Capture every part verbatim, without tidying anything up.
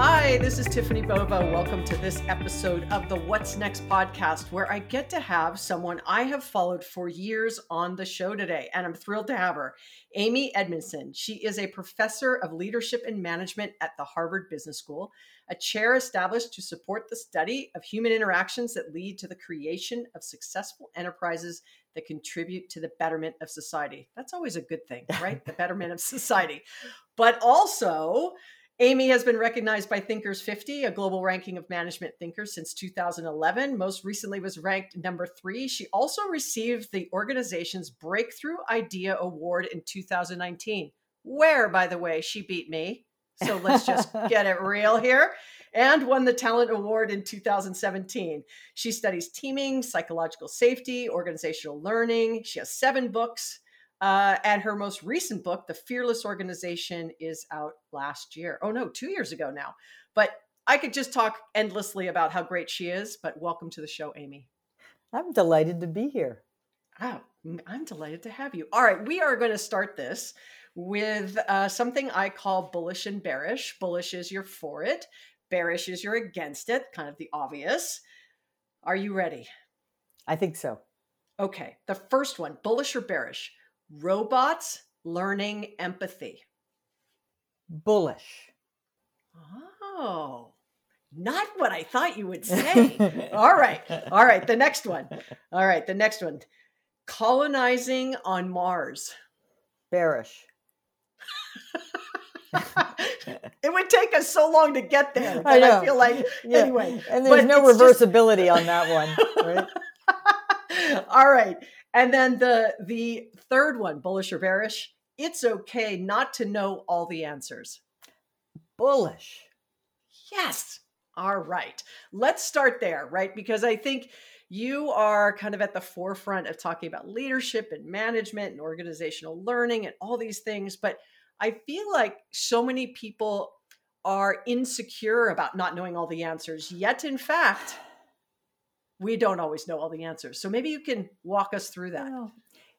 Hi, this is Tiffany Bova. Welcome to this episode of the What's Next podcast, where I get to have someone I have followed for years on the show today, and I'm thrilled to have her, Amy Edmondson. She is a professor of leadership and management at the Harvard Business School, a chair established to support the study of human interactions that lead to the creation of successful enterprises that contribute to the betterment of society. That's always a good thing, right? The betterment of society. But also, Amy has been recognized by Thinkers fifty, a global ranking of management thinkers, since two thousand eleven. Most recently was ranked number three. She also received the organization's Breakthrough Idea Award in two thousand nineteen, where, by the way, she beat me. So let's just get it real here. And won the Talent Award in two thousand seventeen. She studies teaming, psychological safety, organizational learning. She has seven books. Uh, and her most recent book, The Fearless Organization, is out last year. Oh, no, two years ago now. But I could just talk endlessly about how great she is. But welcome to the show, Amy. I'm delighted to be here. Oh, I'm delighted to have you. All right, we are going to start this with uh, something I call bullish and bearish. Bullish is you're for it. Bearish is you're against it, kind of the obvious. Are you ready? I think so. Okay, the first one, bullish or bearish? Robots learning empathy. Bullish. Oh, not what I thought you would say. All right. All right. The next one. All right. The next one. Colonizing on Mars. Bearish. It would take us so long to get there. I, know. I feel like, yeah. Anyway. And there's no reversibility just... on that one. Right? All right. And then the the third one, bullish or bearish, it's okay not to know all the answers. Bullish. Yes. All right. Let's start there, right? Because I think you are kind of at the forefront of talking about leadership and management and organizational learning and all these things. But I feel like so many people are insecure about not knowing all the answers, yet in fact, we don't always know all the answers. So maybe you can walk us through that. Well,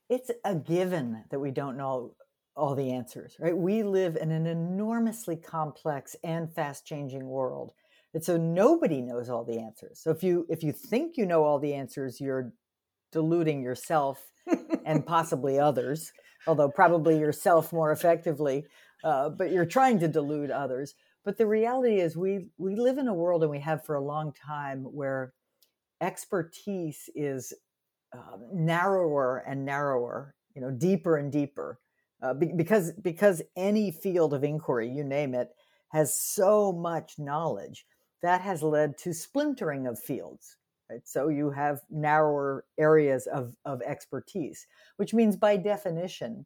it's a given that we don't know all the answers, right? We live in an enormously complex and fast-changing world. And so nobody knows all the answers. So if you if you think you know all the answers, you're deluding yourself and possibly others, although probably yourself more effectively, uh, but you're trying to delude others. But the reality is we we live in a world, and we have for a long time, where expertise is uh, narrower and narrower, you know, deeper and deeper, uh, be- because because any field of inquiry, you name it, has so much knowledge that has led to splintering of fields. Right? So you have narrower areas of, of expertise, which means by definition,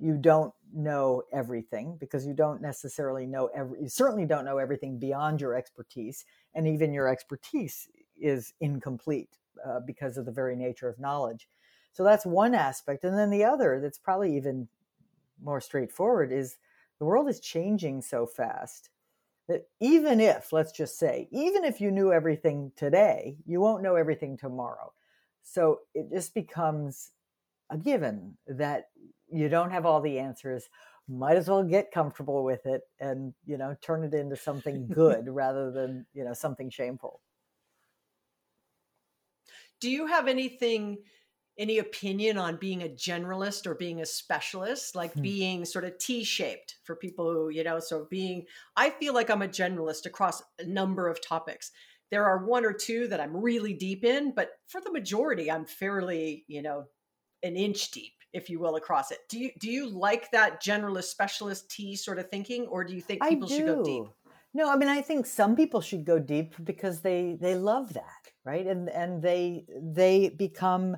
you don't know everything because you don't necessarily know every. You certainly don't know everything beyond your expertise, and even your expertise is incomplete uh, because of the very nature of knowledge. So that's one aspect. And then the other that's probably even more straightforward is the world is changing so fast that even if, let's just say, even if you knew everything today, you won't know everything tomorrow. So it just becomes a given that you don't have all the answers. Might as well get comfortable with it and, you know, turn it into something good rather than, you know, something shameful. Do you have anything, any opinion on being a generalist or being a specialist, like hmm. being sort of T-shaped for people who, you know, so being, I feel like I'm a generalist across a number of topics. There are one or two that I'm really deep in, but for the majority, I'm fairly, you know, an inch deep, if you will, across it. Do you, do you like that generalist, specialist T sort of thinking, or do you think people should go deep? No, I mean, I think some people should go deep because they, they love that, right? And and they they become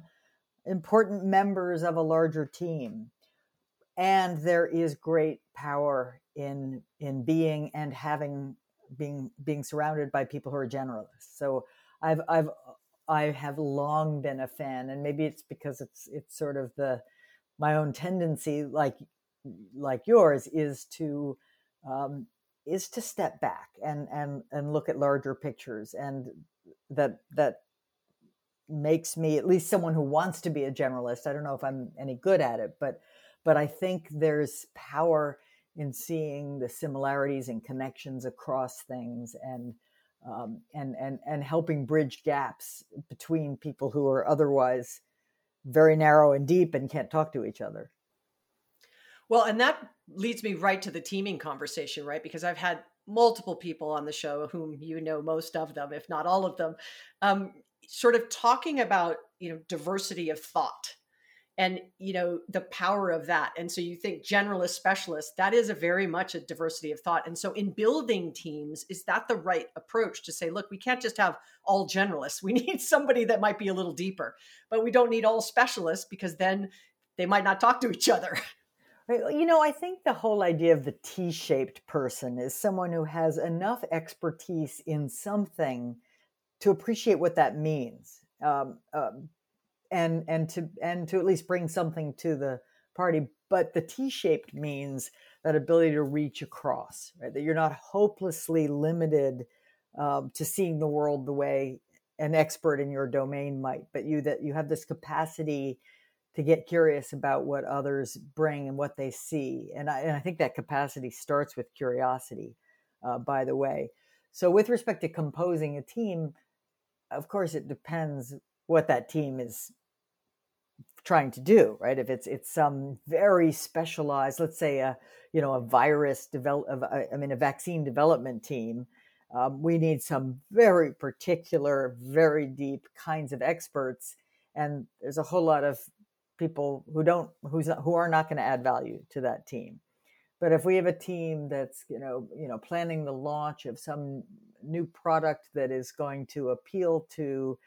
important members of a larger team. And there is great power in in being and having being being surrounded by people who are generalists. So I've I've I have long been a fan, and maybe it's because it's it's sort of the my own tendency, like like yours, is to um, is to step back and, and, and look at larger pictures. And that, that makes me at least someone who wants to be a generalist. I don't know if I'm any good at it, but, but I think there's power in seeing the similarities and connections across things, and um, and and and helping bridge gaps between people who are otherwise very narrow and deep and can't talk to each other. Well, and that leads me right to the teaming conversation, right? Because I've had multiple people on the show, whom you know most of them, if not all of them, um, sort of talking about, you know, diversity of thought and, you know, the power of that. And so you think generalist, specialist, that is a very much a diversity of thought. And so in building teams, is that the right approach to say, look, we can't just have all generalists. We need somebody that might be a little deeper, but we don't need all specialists because then they might not talk to each other. You know, I think the whole idea of the T-shaped person is someone who has enough expertise in something to appreciate what that means, um, um, and and to and to at least bring something to the party. But the T-shaped means that ability to reach across, right? That you're not hopelessly limited um, to seeing the world the way an expert in your domain might, but you that you have this capacity to get curious about what others bring and what they see. And I, and I think that capacity starts with curiosity, uh, by the way. So with respect to composing a team, of course, it depends what that team is trying to do, right? If it's it's some very specialized, let's say, a, you know, a virus develop, I mean, a vaccine development team, um, we need some very particular, very deep kinds of experts. And there's a whole lot of people who don't, who's not, who are not going to add value to that team. But if we have a team that's, you know, you know, planning the launch of some new product that is going to appeal to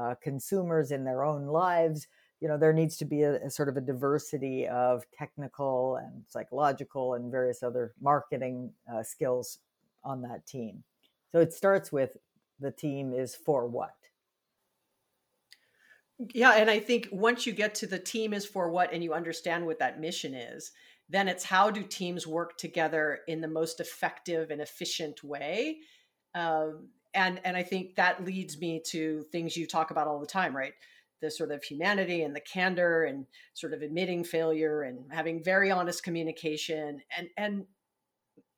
uh, consumers in their own lives, you know, there needs to be a, a sort of a diversity of technical and psychological and various other marketing uh, skills on that team. So it starts with the team is for what? Yeah. And I think once you get to the team is for what, and you understand what that mission is, then it's how do teams work together in the most effective and efficient way? Um, and, and I think that leads me to things you talk about all the time, right? The sort of humanity and the candor and sort of admitting failure and having very honest communication. And, and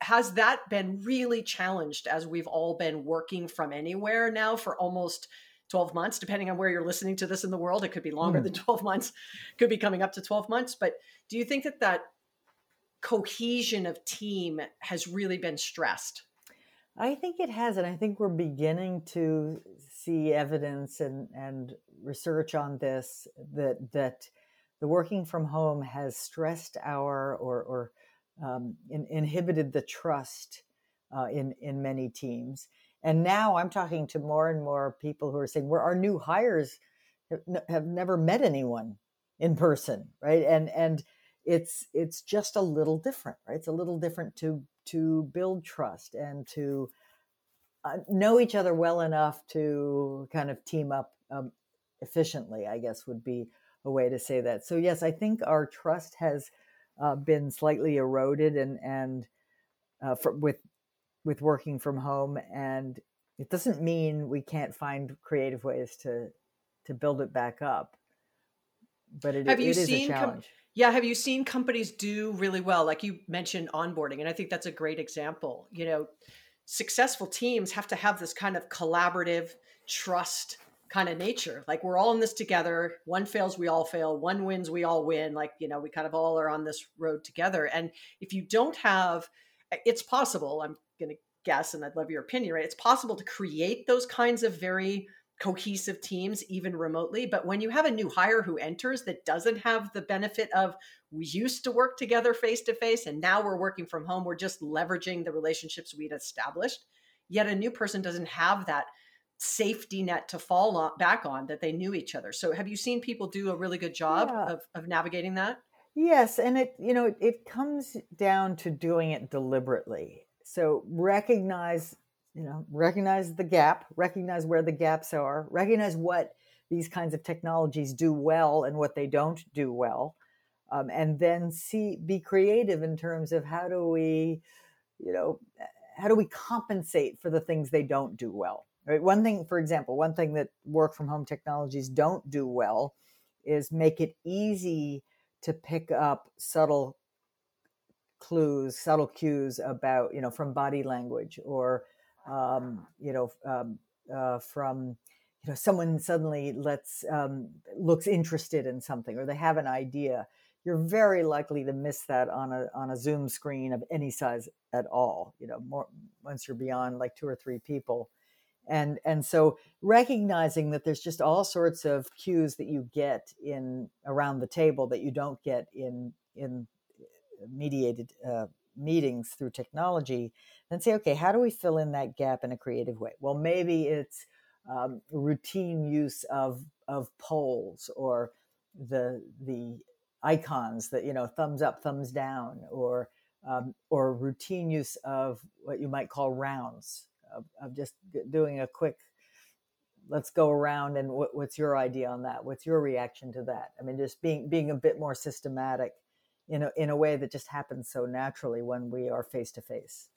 has that been really challenged as we've all been working from anywhere now for almost twelve months, depending on where you're listening to this in the world? It could be longer mm. than twelve months, could be coming up to twelve months. But do you think that that cohesion of team has really been stressed? I think it has. And I think we're beginning to see evidence and, and research on this, that, that the working from home has stressed our, or, or um, in, inhibited the trust uh, in, in many teams. And now I'm talking to more and more people who are saying, well, our new hires have never met anyone in person, right? And and it's it's just a little different, right? It's a little different to to build trust and to uh, know each other well enough to kind of team up um, efficiently, I guess would be a way to say that. So yes, I think our trust has uh, been slightly eroded and and uh, for, with. with working from home. And it doesn't mean we can't find creative ways to, to build it back up, but it, it is a challenge. Com- yeah. Have you seen companies do really well? Like you mentioned onboarding, and I think that's a great example. You know, successful teams have to have this kind of collaborative trust kind of nature. Like we're all in this together. One fails, we all fail. One wins, we all win. Like, you know, we kind of all are on this road together. And if you don't have, it's possible, I'm going to guess, and I'd love your opinion, right? It's possible to create those kinds of very cohesive teams, even remotely. But when you have a new hire who enters that doesn't have the benefit of, we used to work together face-to-face, and now we're working from home, we're just leveraging the relationships we'd established. Yet a new person doesn't have that safety net to fall on, back on, that they knew each other. So have you seen people do a really good job yeah. of, of navigating that? Yes. And it, you know, it, it comes down to doing it deliberately. So recognize, you know, recognize the gap, recognize where the gaps are, recognize what these kinds of technologies do well and what they don't do well, um, and then see, be creative in terms of how do we, you know, how do we compensate for the things they don't do well, right? One thing, for example, one thing that work from home technologies don't do well is make it easy to pick up subtle clues, subtle cues about, you know, from body language or, um, you know, um, uh, from, you know, someone suddenly lets, um, looks interested in something, or they have an idea. You're very likely to miss that on a, on a Zoom screen of any size at all, you know, more once you're beyond like two or three people. And, and so recognizing that there's just all sorts of cues that you get in around the table that you don't get in, in mediated uh, meetings through technology, then say, okay, how do we fill in that gap in a creative way? Well, maybe it's um, routine use of, of polls or the, the icons that, you know, thumbs up, thumbs down, or, um, or routine use of what you might call rounds. Of, of just doing a quick, let's go around and what, what's your idea on that? What's your reaction to that? I mean, just being being a bit more systematic in a, in a way that just happens so naturally when we are face to face.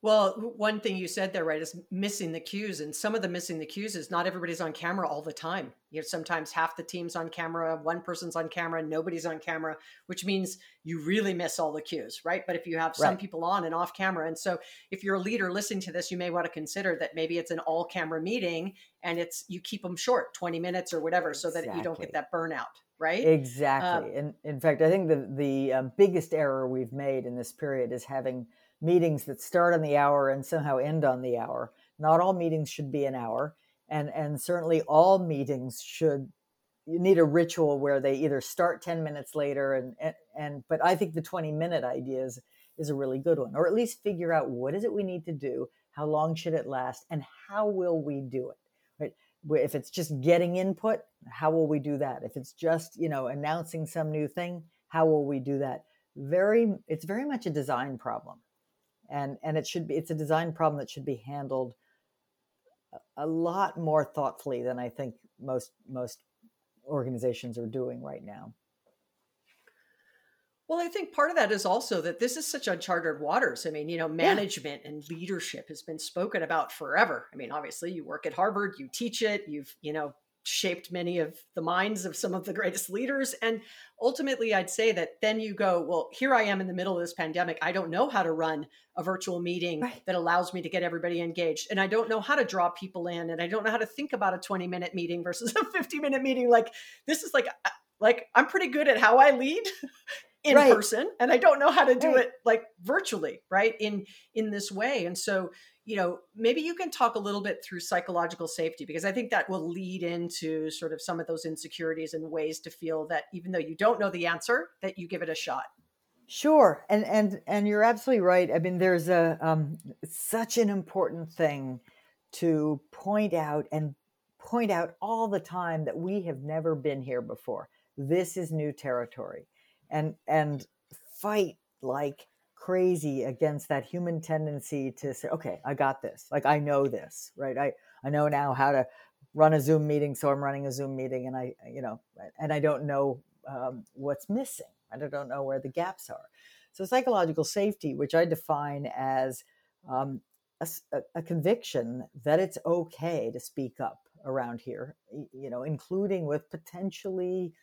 Well, one thing you said there, right, is missing the cues. And some of the missing the cues is not everybody's on camera all the time. You know, sometimes half the team's on camera, one person's on camera, nobody's on camera, which means you really miss all the cues, right? But if you have some right. people on and off camera. And so if you're a leader listening to this, you may want to consider that maybe it's an all camera meeting and it's, you keep them short, twenty minutes or whatever, so exactly. that you don't get that burnout, right? Exactly. Um, and in fact, I think the, the uh, biggest error we've made in this period is having meetings that start on the hour and somehow end on the hour. Not all meetings should be an hour. And, and certainly all meetings should, you need a ritual where they either start ten minutes later and, and, and but I think the twenty minute idea is, is a really good one, or at least figure out what is it we need to do? How long should it last? And how will we do it? Right? If it's just getting input, how will we do that? If it's just, you know, announcing some new thing, how will we do that? Very, it's very much a design problem. And and it should be, it's a design problem that should be handled a lot more thoughtfully than I think most most organizations are doing right now. Well, I think part of that is also that this is such uncharted waters. I mean, you know, management yeah. and leadership has been spoken about forever. I mean, obviously, you work at Harvard, you teach it, you've, you know, shaped many of the minds of some of the greatest leaders. And ultimately, I'd say that then you go, well, here I am in the middle of this pandemic. I don't know how to run a virtual meeting right. that allows me to get everybody engaged. And I don't know how to draw people in. And I don't know how to think about a twenty minute meeting versus a fifty minute meeting. Like, this is like, like I'm pretty good at how I lead in right. person. And I don't know how to do right. it like virtually, right. In, in this way. And so, you know, maybe you can talk a little bit through psychological safety, because I think that will lead into sort of some of those insecurities and ways to feel that even though you don't know the answer, that you give it a shot. Sure. And, and, and you're absolutely right. I mean, there's a, um, such an important thing to point out and point out all the time that we have never been here before. This is new territory, and, and fight like crazy against that human tendency to say, okay, I got this. Like, I know this, right? I, I know now how to run a Zoom meeting. So I'm running a Zoom meeting and I, you know, and I don't know um, what's missing. I don't know where the gaps are. So psychological safety, which I define as um, a, a conviction that it's okay to speak up around here, you know, including with potentially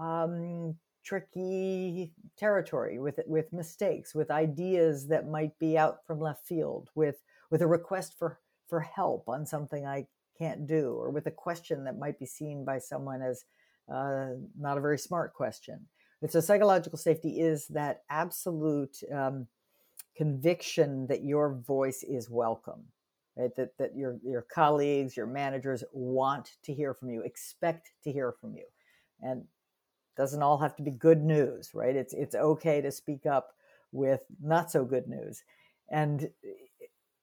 um, tricky territory, with with mistakes, with ideas that might be out from left field, with with a request for, for help on something I can't do, or with a question that might be seen by someone as uh, not a very smart question. And so psychological safety is that absolute um, conviction that your voice is welcome, right? That that your your colleagues, your managers want to hear from you, expect to hear from you. And doesn't all have to be good news, right? It's it's okay to speak up with not so good news. And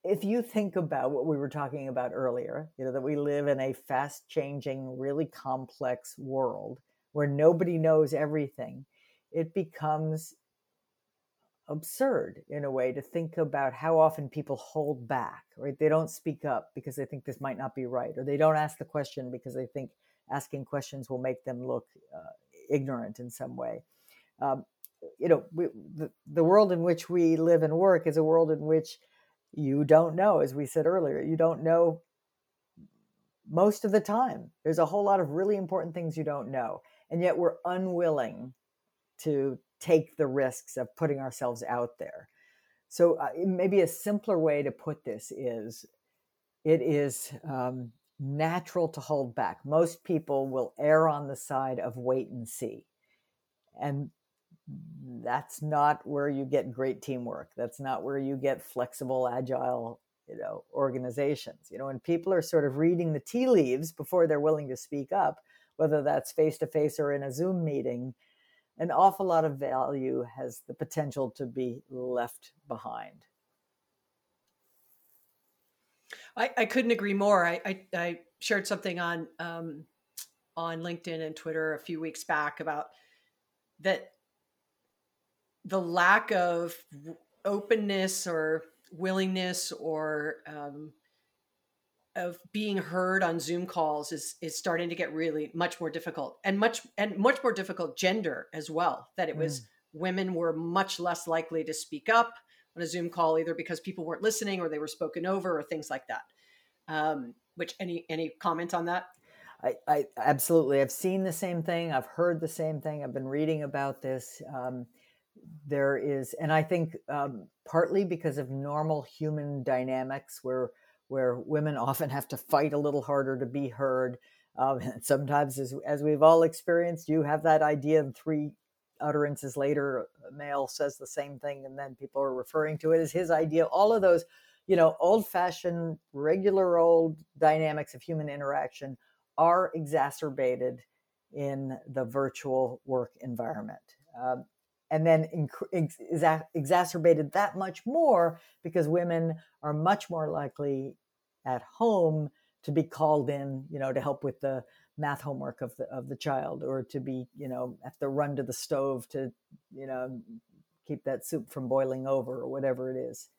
if you think about what we were talking about earlier, you know, that we live in a fast changing, really complex world where nobody knows everything, it becomes absurd in a way to think about how often people hold back, right? They don't speak up because they think this might not be right, or they don't ask the question because they think asking questions will make them look uh, ignorant in some way. Um, you know, we, the, the world in which we live and work is a world in which you don't know, as we said earlier, you don't know most of the time. There's a whole lot of really important things you don't know. And yet we're unwilling to take the risks of putting ourselves out there. So uh, maybe a simpler way to put this is it is um, natural to hold back. Most people will err on the side of wait and see. And that's not where you get great teamwork. That's not where you get flexible, agile, you know, organizations. You know, when people are sort of reading the tea leaves before they're willing to speak up, whether that's face-to-face or in a Zoom meeting, an awful lot of value has the potential to be left behind. I, I couldn't agree more. I, I, I shared something on um, on LinkedIn and Twitter a few weeks back about that the lack of openness or willingness or um, of being heard on Zoom calls is is starting to get really much more difficult and much and much more difficult gender as well. That it was mm. women were much less likely to speak up on a Zoom call, either because people weren't listening or they were spoken over or things like that. Um, which any any comment on that? I, I absolutely. I've seen the same thing. I've heard the same thing. I've been reading about this. Um, There is, and I think um, partly because of normal human dynamics where where women often have to fight a little harder to be heard. Um, and sometimes, as, as we've all experienced, you have that idea and three utterances later, a male says the same thing and then people are referring to it as his idea. All of those, you know, old-fashioned, regular old dynamics of human interaction are exacerbated in the virtual work environment. Um, And then ex- exa- exacerbated that much more because women are much more likely at home to be called in, you know, to help with the math homework of the of the child, or to be, you know, have to run to the stove to, you know, keep that soup from boiling over or whatever it is.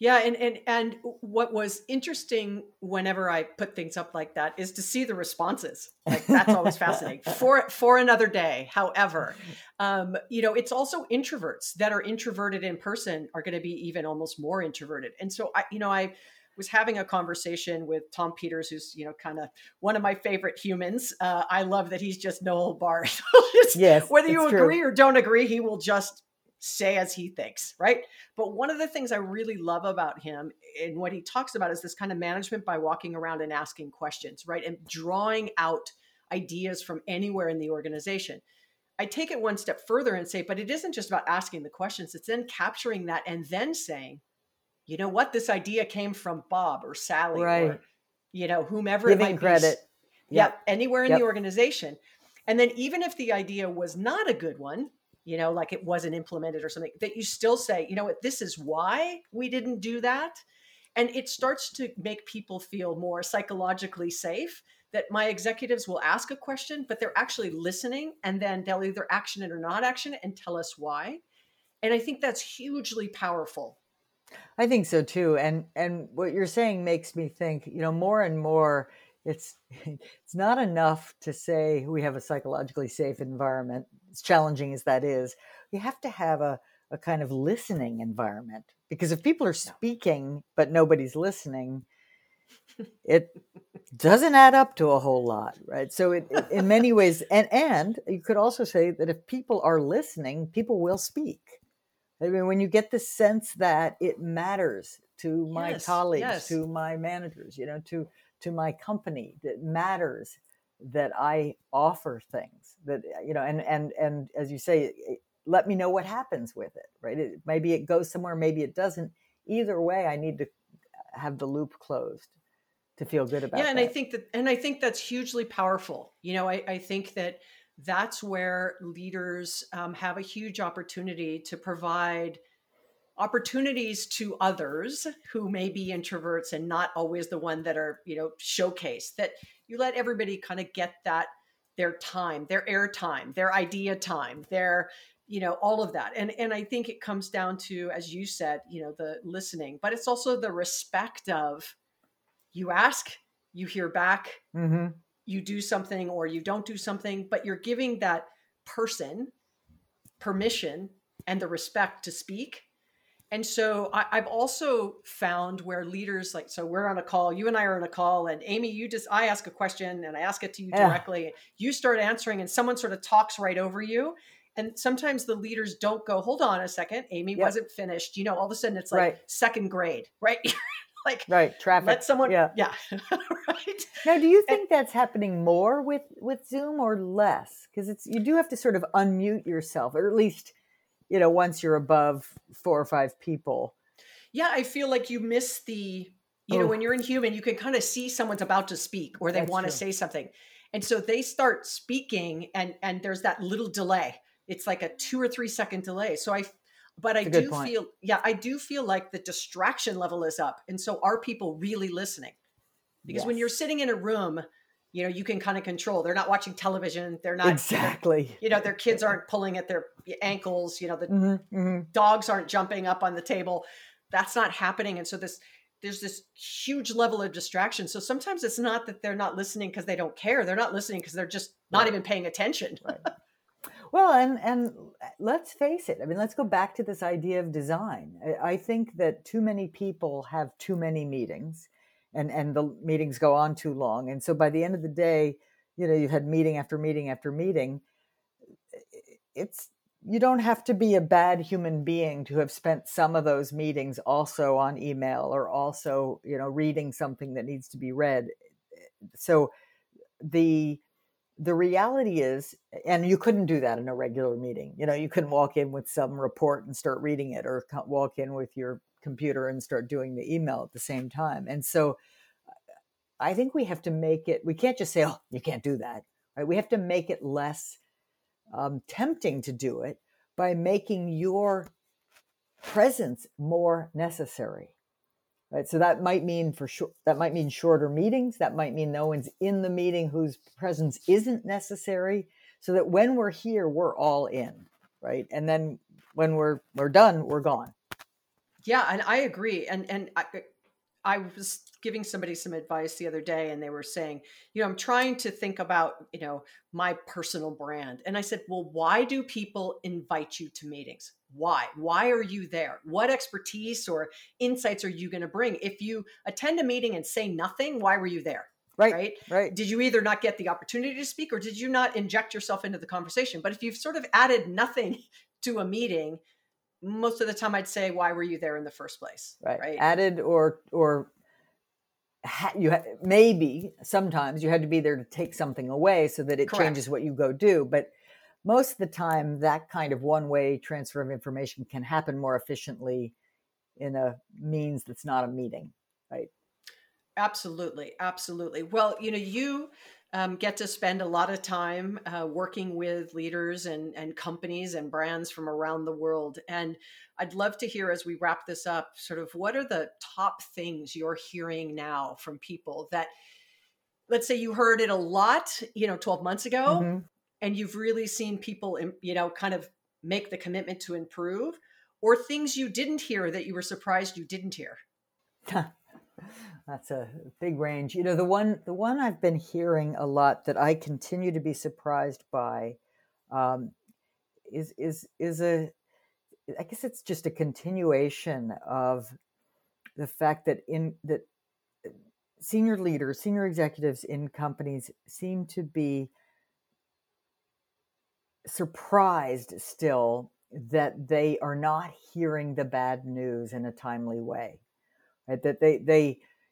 Yeah, and and and what was interesting whenever I put things up like that is to see the responses. Like that's always fascinating. For for another day. However, um, you know, it's also introverts that are introverted in person are going to be even almost more introverted. And so I, you know, I was having a conversation with Tom Peters, who's, you know, kind of one of my favorite humans. Uh, I love that he's just no old bar. Yes, whether you agree true. or don't agree, he will just say as he thinks, right? But one of the things I really love about him and what he talks about is this kind of management by walking around and asking questions, right? And drawing out ideas from anywhere in the organization. I take it one step further and say, but it isn't just about asking the questions. It's then capturing that and then saying, you know what, this idea came from Bob or Sally, right, or, you know, whomever Giving it might credit. be. Yep. Yep. Anywhere in yep. the organization. And then even if the idea was not a good one, you know, like it wasn't implemented or something, that you still say, you know what, this is why we didn't do that. And it starts to make people feel more psychologically safe, that my executives will ask a question, but they're actually listening, and then they'll either action it or not action it and tell us why. And I think that's hugely powerful. I think so too. And and what you're saying makes me think, you know, more and more, it's it's not enough to say we have a psychologically safe environment, as challenging as that is. You have to have a, a kind of listening environment, because if people are speaking but nobody's listening, it doesn't add up to a whole lot, right? So it, it, in many ways, and, and you could also say that if people are listening, people will speak. I mean, when you get the sense that it matters to my yes, colleagues, yes. to my managers, you know, to... to my company, that matters that I offer things that, you know, and, and, and as you say, let me know what happens with it, right? It, maybe it goes somewhere, maybe it doesn't. Either way, I need to have the loop closed to feel good about it. Yeah. And that. I think that, and I think that's hugely powerful. You know, I, I think that that's where leaders um, have a huge opportunity to provide opportunities to others who may be introverts and not always the one that are, you know, showcased, that you let everybody kind of get that, their time, their air time, their idea time, their, you know, all of that. And, and I think it comes down to, as you said, you know, the listening, but it's also the respect of you ask, you hear back, mm-hmm. you do something or you don't do something, but you're giving that person permission and the respect to speak. And so I, I've also found where leaders, like, so we're on a call, you and I are on a call, and Amy, you just, I ask a question and I ask it to you directly. Yeah. You start answering and someone sort of talks right over you. And sometimes the leaders don't go, hold on a second, Amy yep. wasn't finished. You know, all of a sudden it's like right. second grade, right? Like right. traffic. Let someone, yeah. yeah. right. Now, do you think and, that's happening more with, with Zoom or less? Because it's, you do have to sort of unmute yourself, or at least, you know, once you're above four or five people. Yeah. I feel like you miss the, you oh. know, when you're in human, you can kind of see someone's about to speak or they want to say something. And so they start speaking and, and there's that little delay. It's like a two or three second delay. So I, but I do point. feel, yeah, I do feel like the distraction level is up. And so are people really listening? Because yes. when you're sitting in a room, you know, you can kind of control, they're not watching television. They're not, exactly. you know, their kids aren't pulling at their ankles, you know, the mm-hmm, mm-hmm. dogs aren't jumping up on the table. That's not happening. And so this, there's this huge level of distraction. So sometimes it's not that they're not listening because they don't care. They're not listening because they're just not right. even paying attention. Right. Well, and and let's face it. I mean, let's go back to this idea of design. I, I think that too many people have too many meetings, and, and the meetings go on too long. And so by the end of the day, you know, you've had meeting after meeting after meeting. It's, you don't have to be a bad human being to have spent some of those meetings also on email or also, you know, reading something that needs to be read. So the the reality is, and you couldn't do that in a regular meeting. You know, you couldn't walk in with some report and start reading it, or walk in with your computer and start doing the email at the same time. And so I think we have to make it, we can't just say, oh, you can't do that. Right? We have to make it less Um, tempting to do it by making your presence more necessary, right? So that might mean for sure, that might mean shorter meetings. That might mean no one's in the meeting whose presence isn't necessary, so that when we're here, we're all in, right? And then when we're, we're done, we're gone. Yeah. And I agree. And, and I, I was giving somebody some advice the other day, and they were saying, you know, I'm trying to think about, you know, my personal brand. And I said, well, why do people invite you to meetings? Why? Why are you there? What expertise or insights are you going to bring? If you attend a meeting and say nothing, why were you there? Right, right. Right. Did you either not get the opportunity to speak, or did you not inject yourself into the conversation? But if you've sort of added nothing to a meeting, most of the time I'd say, why were you there in the first place? Right. right? Added or, or ha- you ha- maybe sometimes you had to be there to take something away so that it Correct. changes what you go do. But most of the time that kind of one way transfer of information can happen more efficiently in a means that's not a meeting. Right. Absolutely. Absolutely. Well, you know, you Um, get to spend a lot of time uh, working with leaders and, and companies and brands from around the world. And I'd love to hear, as we wrap this up, sort of what are the top things you're hearing now from people that, let's say you heard it a lot, you know, twelve months ago, mm-hmm. and you've really seen people, you know, kind of make the commitment to improve, or things you didn't hear that you were surprised you didn't hear? That's a big range. You know, the one the one I've been hearing a lot that I continue to be surprised by um, is is is a, I guess it's just a continuation of the fact that in that senior leaders, senior executives in companies seem to be surprised still that they are not hearing the bad news in a timely way. Right? That they they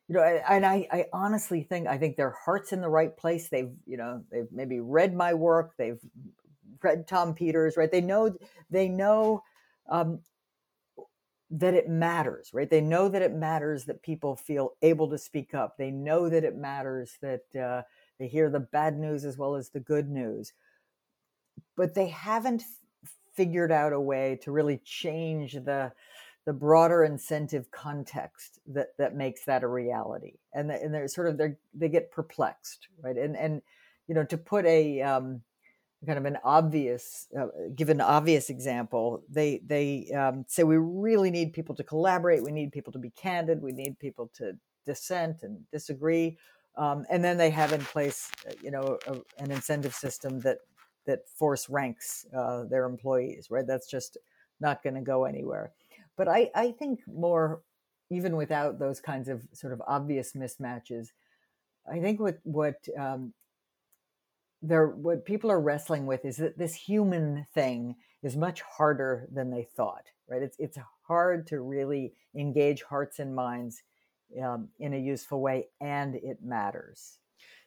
you know, and I, I honestly think, I think their heart's in the right place. They've, you know, they've maybe read my work. They've read Tom Peters, right? They know, they know um, that it matters, right? They know that it matters that people feel able to speak up. They know that it matters that uh, they hear the bad news as well as the good news, but they haven't f- figured out a way to really change the, the broader incentive context that, that makes that a reality. And, the, and they're sort of, they're, they get perplexed, right? And, and, you know, to put a um, kind of an obvious, uh, give an obvious example, they, they um, say, we really need people to collaborate. We need people to be candid. We need people to dissent and disagree. Um, and then they have in place, you know, a, an incentive system that, that force ranks uh, their employees, right? That's just not going to go anywhere. But I, I think more, even without those kinds of sort of obvious mismatches, I think what what um, they're, what people are wrestling with is that this human thing is much harder than they thought, right? It's it's hard to really engage hearts and minds um, in a useful way, and it matters.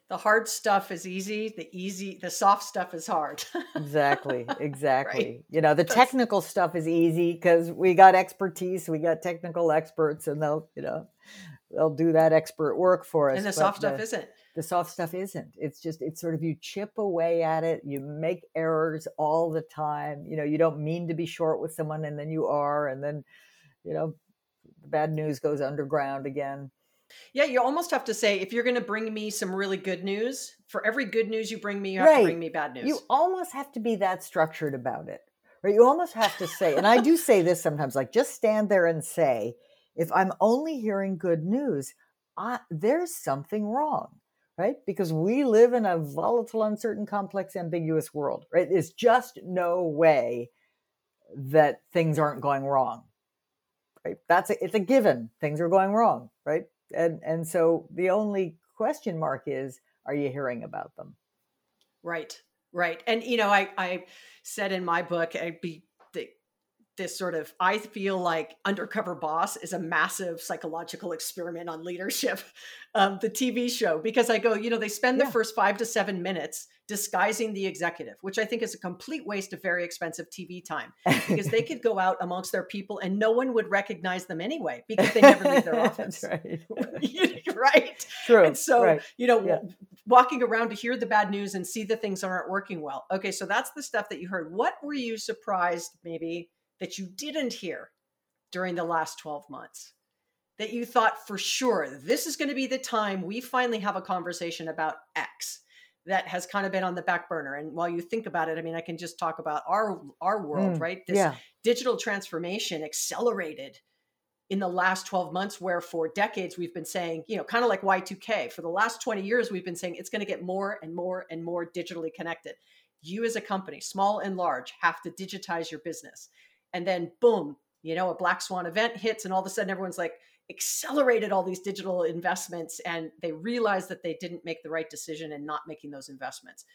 The hard stuff is easy. The easy, the soft stuff is hard. Exactly. Exactly. Right? You know, the technical stuff is easy because we got expertise. We got technical experts, and they'll, you know, they'll do that expert work for us. And the soft the, stuff isn't. The soft stuff isn't. It's just, it's sort of, you chip away at it. You make errors all the time. You know, you don't mean to be short with someone, and then you are, and then, you know, the bad news goes underground again. Yeah, you almost have to say, if you're going to bring me some really good news, for every good news you bring me, you have right. to bring me bad news. You almost have to be that structured about it, right? You almost have to say, and I do say this sometimes, like, just stand there and say, if I'm only hearing good news, I, there's something wrong, right? Because we live in a volatile, uncertain, complex, ambiguous world, right? There's just no way that things aren't going wrong, right? That's a, it's a given. Things are going wrong, right? And and so the only question mark is, are you hearing about them? Right, right. And, you know, I, I said in my book, I'd be the, this sort of, I feel like Undercover Boss is a massive psychological experiment on leadership, um, the T V show, because I go, you know, they spend yeah. the first five to seven minutes disguising the executive, which I think is a complete waste of very expensive T V time, because they could go out amongst their people and no one would recognize them anyway, because they never leave their office. Right. Right. True. And so, right. you know, yeah. walking around to hear the bad news and see the things aren't working well. Okay. So that's the stuff that you heard. What were you surprised maybe that you didn't hear during the last twelve months? That you thought, for sure, this is going to be the time we finally have a conversation about X. That has kind of been on the back burner. And while you think about it, I mean, I can just talk about our our world, mm, right? This yeah. digital transformation accelerated in the last twelve months, where for decades we've been saying, you know, kind of like Y two K, for the last twenty years, we've been saying it's going to get more and more and more digitally connected. You as a company, small and large, have to digitize your business. And then boom, you know, a black swan event hits, and all of a sudden everyone's like, accelerated all these digital investments, and they realized that they didn't make the right decision in not making those investments.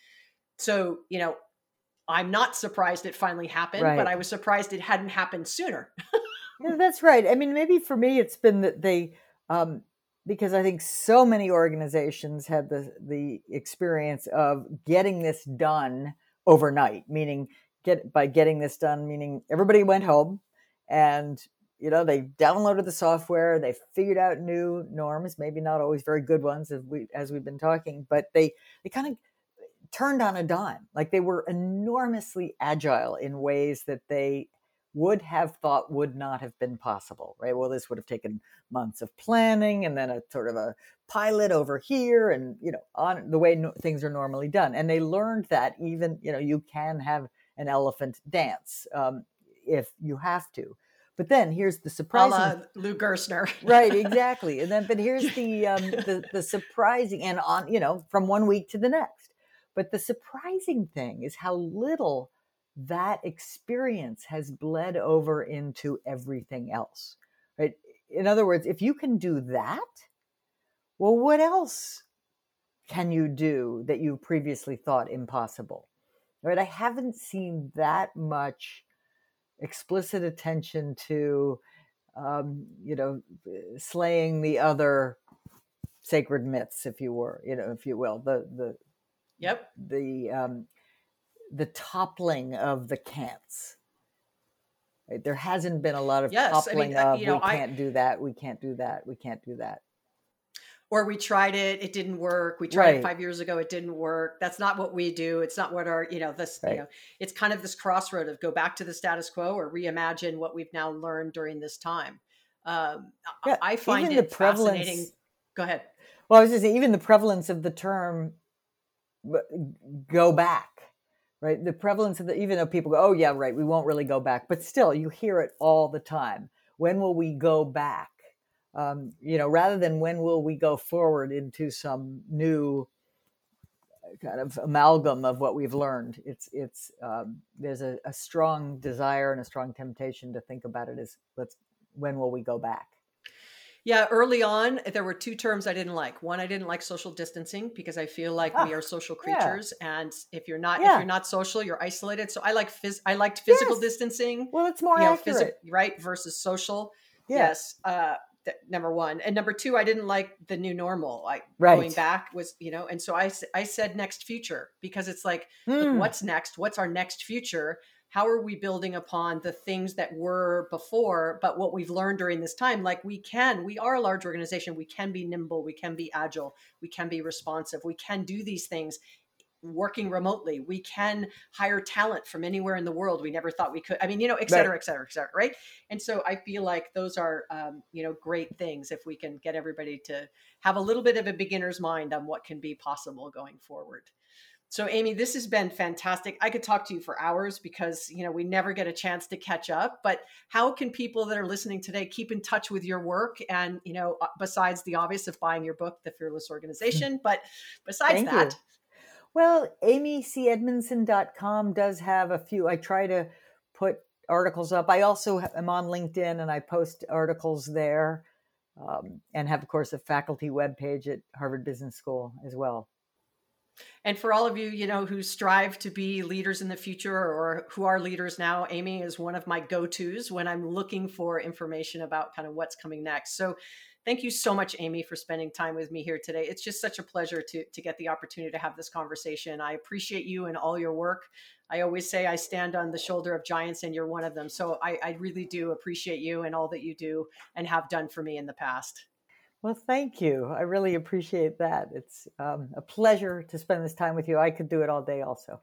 So, you know, I'm not surprised it finally happened, right. but I was surprised it hadn't happened sooner. Yeah, that's right. I mean, maybe for me, it's been that they, um, because I think so many organizations had the, the experience of getting this done overnight, meaning get by getting this done, meaning everybody went home and you know, they downloaded the software, they figured out new norms, maybe not always very good ones as, we, as we've been talking, but they, they kind of turned on a dime. Like they were enormously agile in ways that they would have thought would not have been possible, right? Well, this would have taken months of planning and then a sort of a pilot over here and, you know, on the way no, things are normally done. And they learned that even, you know, you can have an elephant dance um, if you have to. But then here's the surprising, a la Lou Gerstner, right? Exactly. And then, but here's the, um, the the surprising, and on you know from one week to the next. But the surprising thing is how little that experience has bled over into everything else, right? In other words, if you can do that, well, what else can you do that you previously thought impossible, right? I haven't seen that much explicit attention to, um, you know, slaying the other sacred myths, if you were, you know, if you will, the the yep the um, the toppling of the can'ts. Right? There hasn't been a lot of yes, toppling I mean, of you know, we can't I... do that, we can't do that, we can't do that. Or we tried it, it didn't work. We tried right. it five years ago, it didn't work. That's not what we do. It's not what our, you know, this, right. you know, it's kind of this crossroad of go back to the status quo or reimagine what we've now learned during this time. Um, yeah, I find it fascinating. Go ahead. Well, I was just saying, even the prevalence of the term go back, right? The prevalence of the, even though people go, oh yeah, right, we won't really go back, but still you hear it all the time. When will we go back? Um, you know, rather than when will we go forward into some new kind of amalgam of what we've learned, it's it's um, there's a, a strong desire and a strong temptation to think about it as let's when will we go back? Yeah, early on, there were two terms I didn't like. One, I didn't like social distancing because I feel like oh, we are social creatures, yeah. and if you're not yeah. if you're not social, you're isolated. So I like phys- I liked physical yes. distancing. Well, it's more you accurate, know, phys- right? Versus social. Yes. yes. Uh, th- number one, and number two, I didn't like the new normal. I right. going back was you know, and so I I said next future because it's like mm. look, what's next? What's our next future? How are we building upon the things that were before, but what we've learned during this time? Like we can, we are a large organization. We can be nimble. We can be agile. We can be responsive. We can do these things working remotely. We can hire talent from anywhere in the world. We never thought we could. I mean, you know, et cetera, et cetera, et cetera. Right. And so I feel like those are, um, you know, great things if we can get everybody to have a little bit of a beginner's mind on what can be possible going forward. So, Amy, this has been fantastic. I could talk to you for hours because, you know, we never get a chance to catch up. But how can people that are listening today keep in touch with your work? And, you know, besides the obvious of buying your book, The Fearless Organization, but besides Thank that. You. Well, amy c edmondson dot com does have a few. I try to put articles up. I also am on LinkedIn and I post articles there um, and have, of course, a faculty webpage at Harvard Business School as well. And for all of you, you know, who strive to be leaders in the future or who are leaders now, Amy is one of my go-tos when I'm looking for information about kind of what's coming next. So thank you so much, Amy, for spending time with me here today. It's just such a pleasure to, to get the opportunity to have this conversation. I appreciate you and all your work. I always say I stand on the shoulder of giants and you're one of them. So I, I really do appreciate you and all that you do and have done for me in the past. Well, thank you. I really appreciate that. It's um, a pleasure to spend this time with you. I could do it all day also.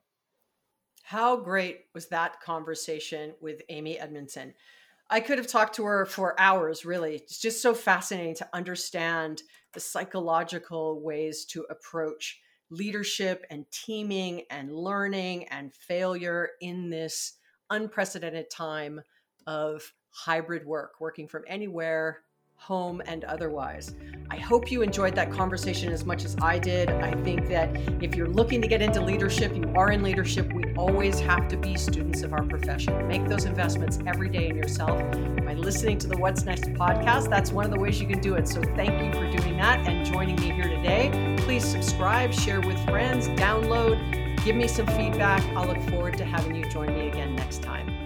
How great was that conversation with Amy Edmondson? I could have talked to her for hours, really. It's just so fascinating to understand the psychological ways to approach leadership and teaming and learning and failure in this unprecedented time of hybrid work, working from anywhere, home and otherwise. I hope you enjoyed that conversation as much as I did. I think that if you're looking to get into leadership, you are in leadership. We always have to be students of our profession. Make those investments every day in yourself by listening to the What's Next podcast. That's one of the ways you can do it. So thank you for doing that and joining me here today. Please subscribe, share with friends, download, give me some feedback. I'll look forward to having you join me again next time.